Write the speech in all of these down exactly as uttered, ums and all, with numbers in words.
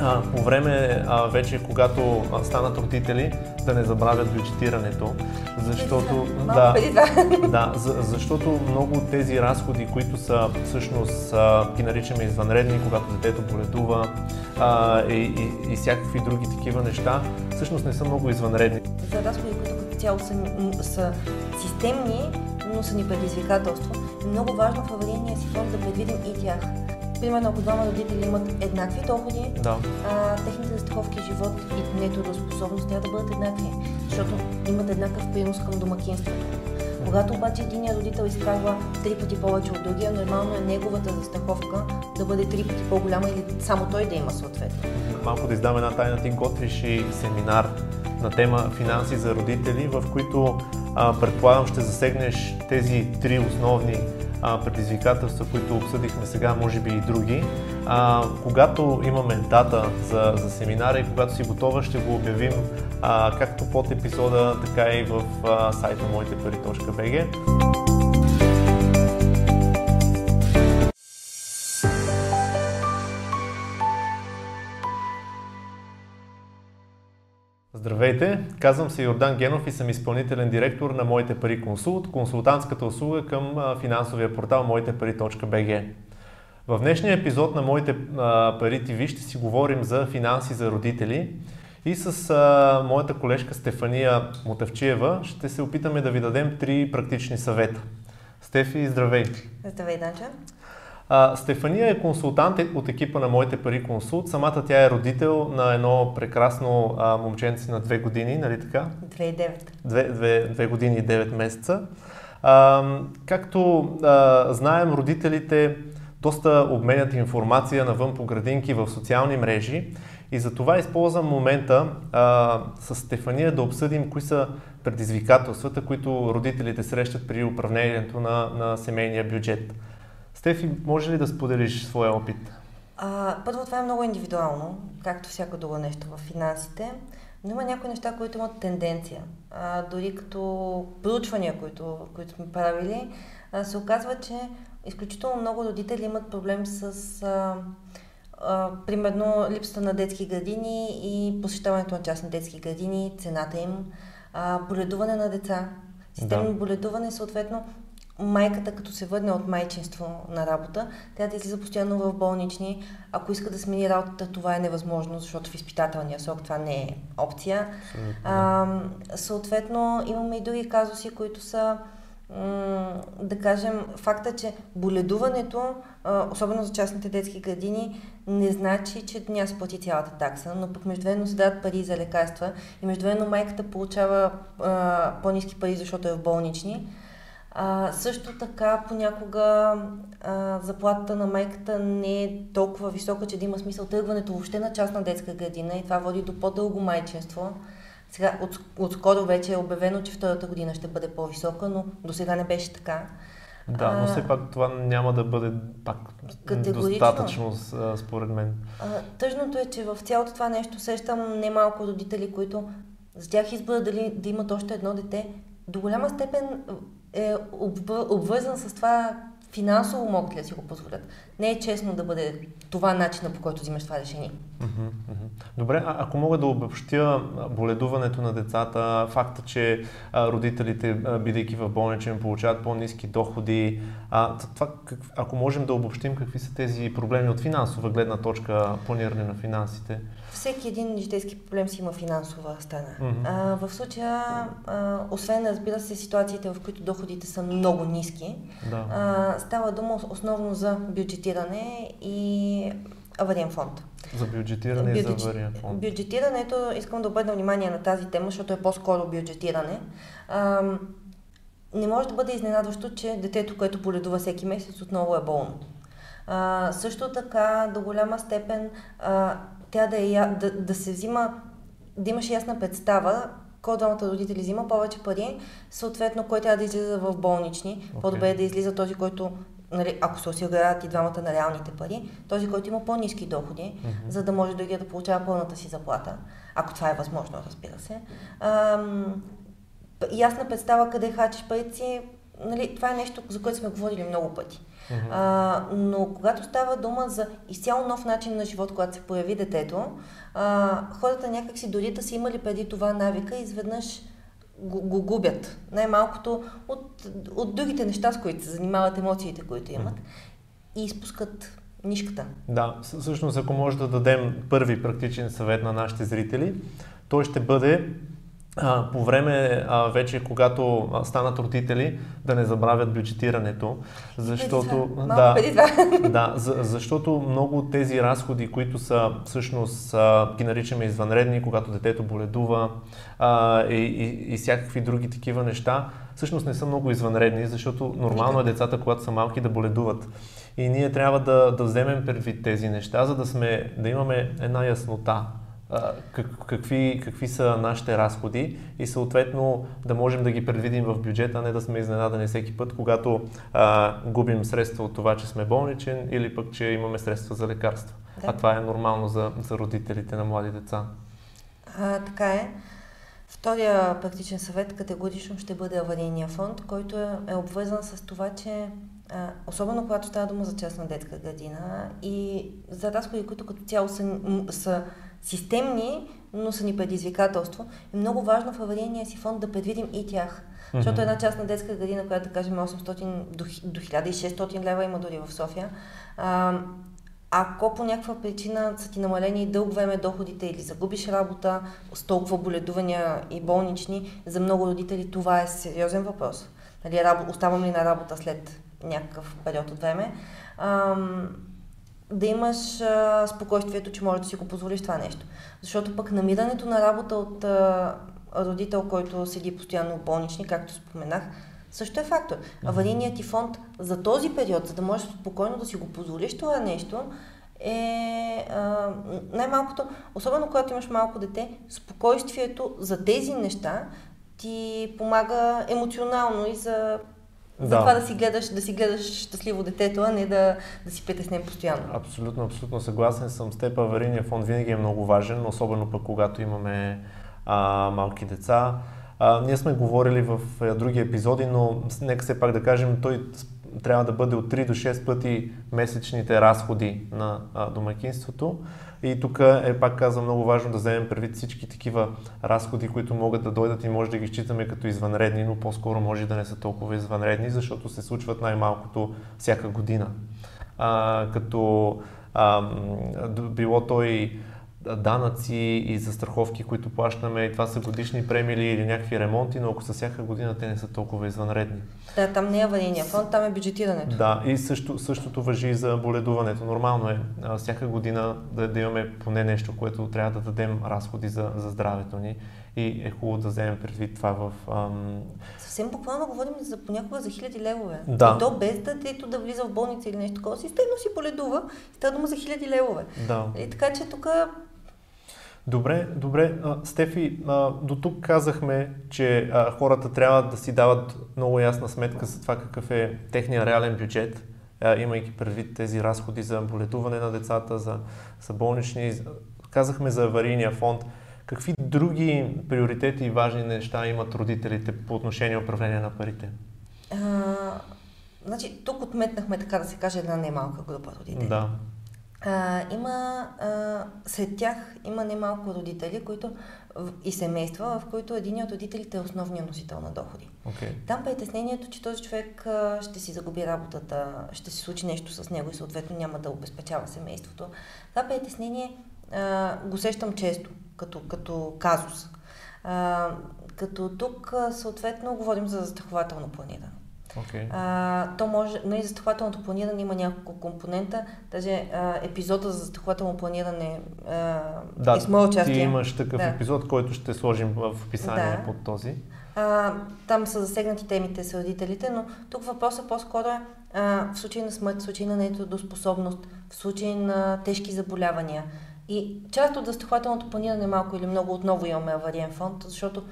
а, по време а, вече, когато а, станат родители, да не забравят бюджетирането, защото, да, да, за, защото много от тези разходи, които са всъщност, а, ги наричаме извънредни, когато детето боледува а, и, и, и всякакви други такива неща, всъщност не са много извънредни. За разходи, които като цяло са, са системни, но са ни предизвикателство, е много важно в аварийния си фонд да предвидим и тях. Примерно, ако двама родители имат еднакви доходи, да, а, техните застраховки живот и нетрудоспособност трябва да бъдат еднакви, защото имат еднакъв принос към домакинството. Когато обаче единият родител изкарва три пъти повече от другия, нормално е неговата застраховка да бъде три пъти по-голяма или само той да има съответно. Малко да издам една тайна, ти готвиш и семинар на тема финанси за родители, в които а, предполагам ще засегнеш тези три основни предизвикателства, които обсъдихме сега, може би и други. А, когато имаме дата за, за семинара и когато си готова, ще го обявим а, както под епизода, така и в а, сайта моите пари точка би джи. Здравейте, казвам се Йордан Генов и съм изпълнителен директор на Моите Пари Консулт, консултантската услуга към финансовия портал моите пари точка би джи. В днешния епизод на Моите Пари ти ви ще си говорим за финанси за родители и с а, моята колежка Стефания Мътевчиева ще се опитаме да ви дадем три практични съвета. Стефи, здравей! Здравей, Данча! А, Стефания е консултант от екипа на Моите Пари Консулт. Самата тя е родител на едно прекрасно а, момченце на две години, нали така? две години и девет месеца. А, както а, знаем, родителите доста обменят информация навън по градинки в социални мрежи и затова използвам момента а, с Стефания да обсъдим кои са предизвикателствата, които родителите срещат при управлението на, на семейния бюджет. Стефи, може ли да споделиш своя опит? А, първо, това е много индивидуално, както всяко друго нещо в финансите, но има някои неща, които имат тенденция. А, дори като проучвания, които, които сме правили, а, се оказва, че изключително много родители имат проблем с а, а, примерно липсата на детски градини и посещаването на частни детски градини, цената им, а, боледуване на деца, системно да. боледуване, съответно, майката, като се върне от майчинство на работа, трябва да излиза постоянно в болнични. Ако иска да смени работата, това е невъзможно, защото в изпитателния срок това не е опция. А, съответно, имаме и други казуси, които са, да кажем, факта, че боледуването, особено за частните детски градини, не значи, че няма сплати цялата такса, но пък междувременно се дадат пари за лекарства и междувременно майката получава а, по-ниски пари, защото е в болнични. А, също така, понякога а, заплатата на майката не е толкова висока, че да има смисъл тръгването въобще на частна детска градина и това води до по-дълго майчинство. Сега, от, отскоро вече е обявено, че втората година ще бъде по-висока, но до сега не беше така. Да, но все пак това няма да бъде пак достатъчно, според мен. А, тъжното е, че в цялото това нещо сещам немалко родители, които за тях избора дали да имат още едно дете, до голяма степен е обвързан с това финансово могат ли да си го позволят. Не е честно да бъде това начина, по който взимаш това решение. Добре, а ако мога да обобщя боледуването на децата, факта, че родителите, бидейки в болничен, получават по-ниски доходи, а, това, ако можем да обобщим какви са тези проблеми от финансова гледна точка, планиране на финансите? Всеки един житейски проблем си има финансова страна. Mm-hmm. А, в случая, а, освен, разбира се, ситуациите, в които доходите са много ниски, да. а, става дума основно за бюджетиране и авариен фонд. За бюджетиране Бюджет... и за авариен фонд. Бюджетирането, искам да обърна внимание на тази тема, защото е по-скоро бюджетиране. А, не може да бъде изненадващо, че детето, което боледува всеки месец, отново е болно. А, също така, до голяма степен, а, тя да, е, да, да се взима, да имаш ясна представа, кой двамата родители взима повече пари, съответно кой трябва да излиза в болнични, okay. по-добре да излиза този, който, нали, ако се осигуряват и двамата на реалните пари, този, който има по-ниски доходи, mm-hmm. за да може другия да получава пълната си заплата, ако това е възможно, разбира се. Ам, ясна представа къде хачиш парите си, нали, това е нещо, за което сме говорили много пъти. Uh-huh. А, но когато става дума за изцяло нов начин на живот, когато се появи детето, а, хората някакси дори да са имали преди това навика, изведнъж го, го губят. Най-малкото от, от другите неща, с които се занимават, емоциите, които имат, uh-huh. и изпускат нишката. Да, всъщност ако може да дадем първи практичен съвет на нашите зрители, той ще бъде А, по време, а, вече когато а, станат родители, да не забравят бюджетирането, защото, да, да, за, защото много от тези разходи, които са всъщност, а, ги наричаме извънредни, когато детето боледува а, и, и, и всякакви други такива неща, всъщност не са много извънредни, защото нормално е децата, когато са малки, да боледуват. И ние трябва да, да вземем предвид тези неща, за да, сме, да имаме една яснота. Как, какви, какви са нашите разходи и съответно да можем да ги предвидим в бюджета, а не да сме изненадани всеки път, когато а, губим средства от това, че сме болничен или пък, че имаме средства за лекарства. Да. А това е нормално за, за родителите на млади деца. А, така е. Втория практичен съвет категорично ще бъде аварийния фонд, който е, е обвързан с това, че а, особено когато става дума за частна детска градина и за разходи, които като цяло са, са системни, но са ни предизвикателство, е много важно в аварийния си фонд да предвидим и тях. Mm-hmm. Защото една частна детска градина, която да кажем осемстотин до, до хиляда и шестстотин лева има дори в София, а, ако по някаква причина са ти намалени дълго време доходите или загубиш работа с толкова боледувания и болнични, за много родители това е сериозен въпрос. Нали, оставам ли на работа след някакъв период от време? А, да имаш а, спокойствието, че може да си го позволиш това нещо. Защото пък намирането на работа от а, родител, който седи постоянно в болнични, както споменах, също е фактор. Аварийният ти фонд за този период, за да можеш спокойно да си го позволиш това нещо, е а, най-малкото, особено когато имаш малко дете, спокойствието за тези неща ти помага емоционално и за За да. това да си, гледаш, да си гледаш щастливо детето, а не да, да си притеснем постоянно. Абсолютно, абсолютно съгласен съм с теб. Аварийният фонд винаги е много важен, особено пък когато имаме а, малки деца. А, ние сме говорили в а, други епизоди, но нека все пак да кажем, той трябва да бъде от три до шест пъти месечните разходи на а, домакинството. И тук е, пак казвам, много важно да вземем предвид всички такива разходи, които могат да дойдат и може да ги считаме като извънредни, но по-скоро може да не са толкова извънредни, защото се случват най-малкото всяка година. А, като а, било той данъци и застраховки, които плащаме, и това са годишни премии или някакви ремонти, но ако са всяка година, те не са толкова извънредни. Да, там не е аварийния фонд, там е бюджетирането. Да, и също, същото важи и за боледуването. Нормално е а, всяка година да, да имаме поне нещо, което трябва да дадем разходи за, за здравето ни и е хубаво да вземем предвид това в... Ам... Съвсем буквално говорим за понякога за хиляди левове. Да. И то без да тето да влиза в болница или нещо такова, системно си боледува, става дума за хиляди левове. Да. И така че тук... Добре, добре. Стефи, до тук казахме, че хората трябва да си дават много ясна сметка за това какъв е техния реален бюджет, имайки предвид тези разходи за боледуване на децата, за, за болнични. Казахме за аварийния фонд. Какви други приоритети и важни неща имат родителите по отношение управление на парите? А, значи, тук отметнахме, така да се каже, една немалка група родители. Да. А, има, а, след тях има немалко родители, които и семейства, в които един от родителите е основният носител на доходи. Okay. Там притеснението, че този човек а, ще си загуби работата, ще се случи нещо с него и съответно няма да обезпечава семейството. Това притеснение а, го сещам често като, като казус. А, като тук съответно говорим за застрахователно планиране. Okay. А, то може, но и застрахователното планиране има няколко компонента. Даже а, епизода за застрахователно планиране а, да, е с моя участие. Ти имаш такъв да. епизод, който ще сложим в описание да. под този. А, там са засегнати темите с родителите, но тук въпросът по-скоро е а, в случай на смърт, в случай на нетрудоспособност, в случай на тежки заболявания. И част от застрахователното планиране малко или много отново имаме авариен фонд, защото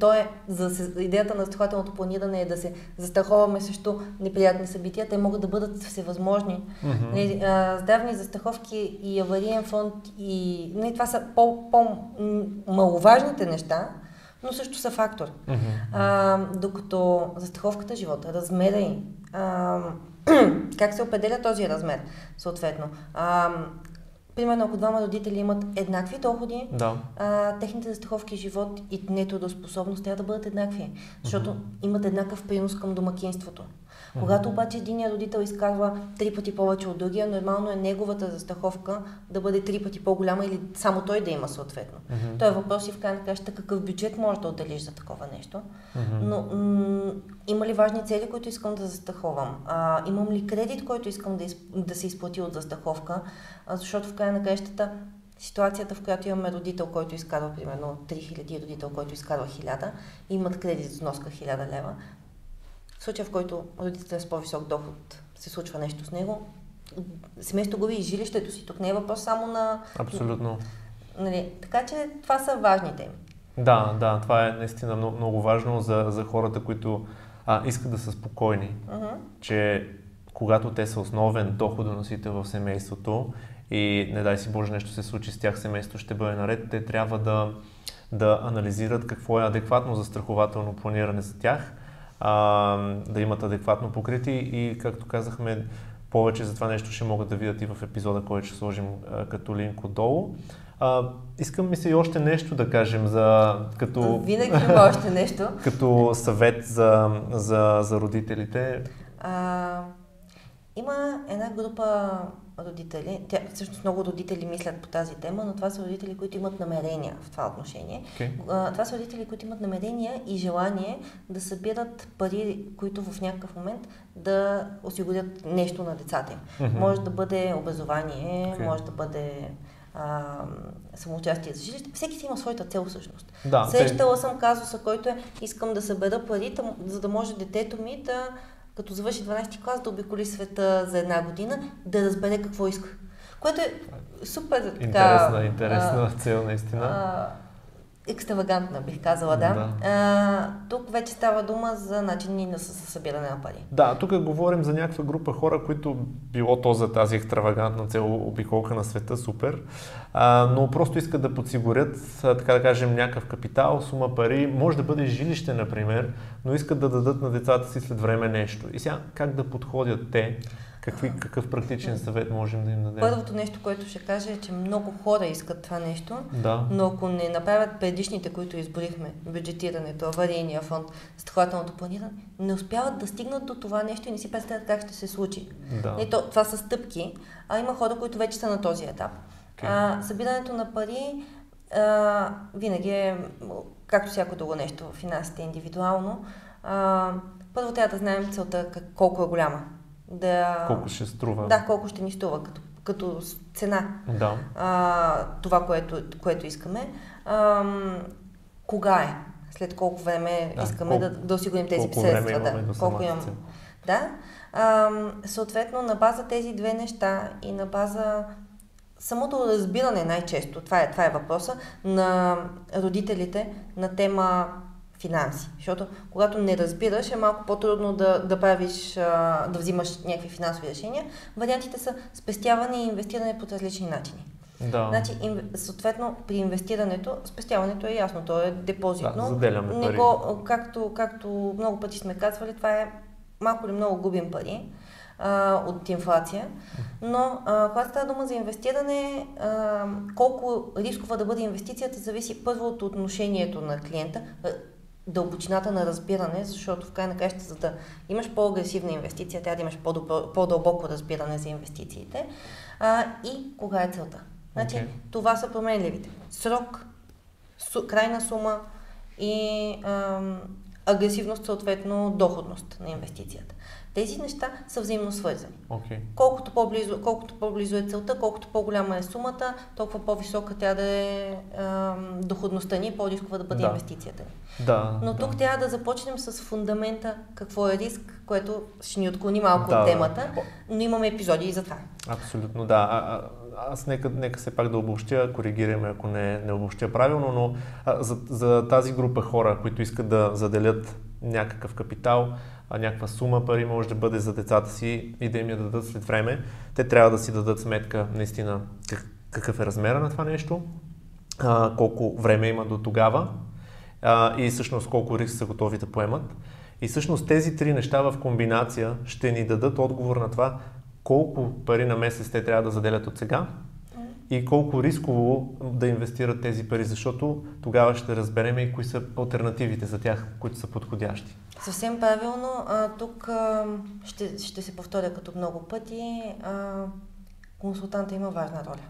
То е, за идеята на застрахователното планиране е да се застраховаме също неприятни събития. Те могат да бъдат всевъзможни. Mm-hmm. Здравни застраховки и авариен фонд и... Не, това са по-маловажните неща, но също са фактор. Mm-hmm. А, докато застраховката живота, размера и... Как се определя този размер, съответно? А, примерно, ако двама родители имат еднакви доходи, да. а, техните застраховки живот и нетрудоспособност трябва да бъдат еднакви, защото mm-hmm. имат еднакъв принос към домакинството. Mm-hmm. Когато обаче единият родител изкарва три пъти повече от другия, нормално е неговата застраховка да бъде три пъти по-голяма или само той да има съответно. Mm-hmm. Той е въпрос и в крайна краща какъв бюджет можеш да отделиш за такова нещо. Mm-hmm. Но м- има ли важни цели, които искам да застраховам? А, имам ли кредит, който искам да, из- да се изплати от застраховка? А, защото в крайна кращата ситуацията, в която имаме родител, който изкарва примерно три хиляди и родител, който изкарва хиляда, имат кредит с вноска хиляда лева. В случая, в който родителят с по-висок доход се случва нещо с него, семейството губи и жилището си. Тук не е въпрос само на... Абсолютно. Нали, така че това са важни теми. Да, да, това е наистина много, много важно за, за хората, които а, искат да са спокойни. Uh-huh. Че когато те са основен доходоносител в семейството и не дай си Боже нещо се случи с тях, семейството ще бъде наред, те трябва да, да анализират какво е адекватно застрахователно планиране за тях, да имат адекватно покритие и, както казахме, повече за това нещо ще могат да видят и в епизода, който ще сложим като линк отдолу. А, искам ми се и още нещо да кажем за... Като, винаги има още нещо. Като съвет за, за, за родителите. А, има една група родители, тя, всъщност много родители мислят по тази тема, но това са родители, които имат намерения в това отношение. Okay. Това са родители, които имат намерения и желание да събират пари, които в някакъв момент да осигурят нещо на децата им. Mm-hmm. Може да бъде образование, okay. може да бъде а, самоучастие за жилище. Всеки си има своята цел всъщност. Да, Срещала okay. съм казуса, който е, искам да събера пари, за да може детето ми да като завърши дванадесети клас, да обиколи света за една година, да разбере какво иска. Което е супер така... Интересна, интересна цел, наистина. А, екстравагантна, бих казала, да. да. А, тук вече става дума за начини на събиране на пари. Да, тук говорим за някаква група хора, които било то за тази екстравагантна цел обиколка на света, супер, а, но просто искат да подсигурят, така да кажем, някакъв капитал, сума пари, може да бъде жилище, например, но искат да дадат на децата си след време нещо. И сега как да подходят те? Какви, какъв практичен съвет можем да им дадем? Първото нещо, което ще кажа, е, че много хора искат това нещо, да. но ако не направят предишните, които изборихме, бюджетирането, аварийния фонд, страхователното планиране, не успяват да стигнат до това нещо и не си представят как ще се случи. Да. И то, това са стъпки, а има хора, които вече са на този етап. Okay. А, събирането на пари а, винаги е, както всяко друго нещо, финансите индивидуално. А, първо трябва да знаем целта колко е голяма. Да, колко ще струва. Да, колко ще ни струва като, като цена. Да. А, това, което, което искаме. А, кога е? След колко време да, искаме колко, да, да осигурим тези средства. Да, да, колко имаме. Да. А, съответно, на база тези две неща и на база самото разбиране най-често, това е, това е въпроса, на родителите на тема финанси. Защото когато не разбираш, е малко по-трудно да, да правиш, да взимаш някакви финансови решения. Вариантите са спестяване и инвестиране по различни начини. Да. Значи, съответно, при инвестирането, спестяването е ясно, то е депозитно. Да, заделяме пари. Него, както, както много пъти сме казвали, това е малко или много губим пари а, от инфлация. Но а, когато става дума за инвестиране, а, колко рискова да бъде инвестицията, зависи първо от отношението на клиента, дълбочината на разбиране, защото в крайна краща, за да имаш по-агресивна инвестиция, трябва да имаш по-дълбоко разбиране за инвестициите. А, и кога е целта. Значи, okay. това са променливите. Срок, су, крайна сума и ам, агресивност, съответно доходност на инвестицията. Тези неща са взаимно свързани. Okay. Колкото по-близо, колкото по-близо е целта, колкото по-голяма е сумата, толкова по-висока трябва да е ам, доходността ни, по-рискова да бъде да. инвестицията ни. Да, Но тук да. трябва да започнем с фундамента какво е риск, което ще ни отклони малко да. от темата, но имаме епизоди и за това. Абсолютно, да. А, а, аз нека, нека се пак да обобщя, коригираме, ако не, не обобщя правилно, но а, за, за тази група хора, които искат да заделят някакъв капитал, някаква сума пари може да бъде за децата си и да им я дадат след време. Те трябва да си дадат сметка наистина какъв е размера на това нещо, колко време има до тогава и всъщност колко риск са готови да поемат. И всъщност тези три неща в комбинация ще ни дадат отговор на това колко пари на месец те трябва да заделят от сега и колко рисково да инвестират тези пари, защото тогава ще разберем и кои са алтернативите за тях, които са подходящи. Съвсем правилно. А, тук а, ще, ще се повторя като много пъти. А, консултанта има важна роля.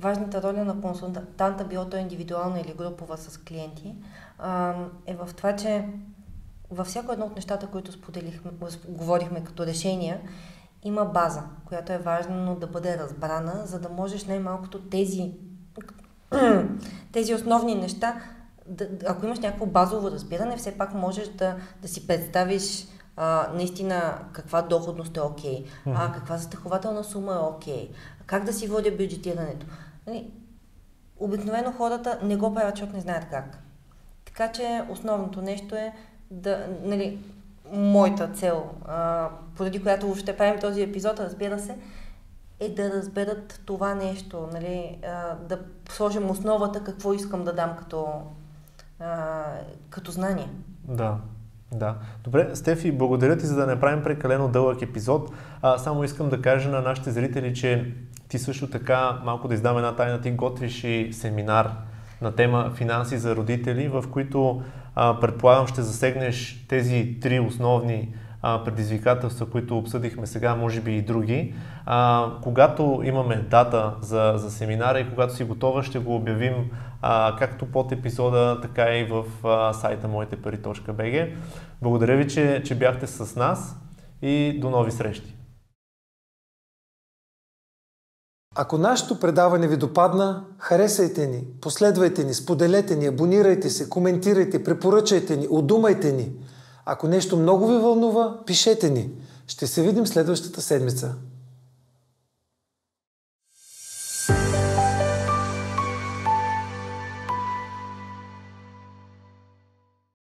Важната роля на консултанта, било то индивидуална или групова с клиенти, а, е в това, че във всяко едно от нещата, които споделихме, говорихме като решения, има база, която е важно да бъде разбрана, за да можеш най-малкото тези, тези основни неща, да, ако имаш някакво базово разбиране, все пак можеш да, да си представиш а, наистина каква доходност е окей, а каква застрахователна сума е окей, как да си водя бюджетирането. Обикновено хората не го правят, защото не знаят как. Така че основното нещо е да... Нали, моята цел, а, поради която въобще правим този епизод, разбира се, е да разберат това нещо, нали, а, да сложим основата, какво искам да дам като, а, като знание. Да, да. Добре, Стефи, благодаря ти, за да не правим прекалено дълъг епизод. А, само искам да кажа на нашите зрители, че ти също така, малко да издам една тайна, ти готвиш и семинар на тема финанси за родители, в които предполагам ще засегнеш тези три основни а, предизвикателства, които обсъдихме сега, може би и други. А, когато имаме дата за, за семинара и когато си готова, ще го обявим а, както под епизода, така и в а, сайта моите пари точка би джи. Благодаря ви, че, че бяхте с нас и до нови срещи! Ако нашето предаване ви допадна, харесайте ни, последвайте ни, споделете ни, абонирайте се, коментирайте, препоръчайте ни, удумайте ни. Ако нещо много ви вълнува, пишете ни. Ще се видим следващата седмица.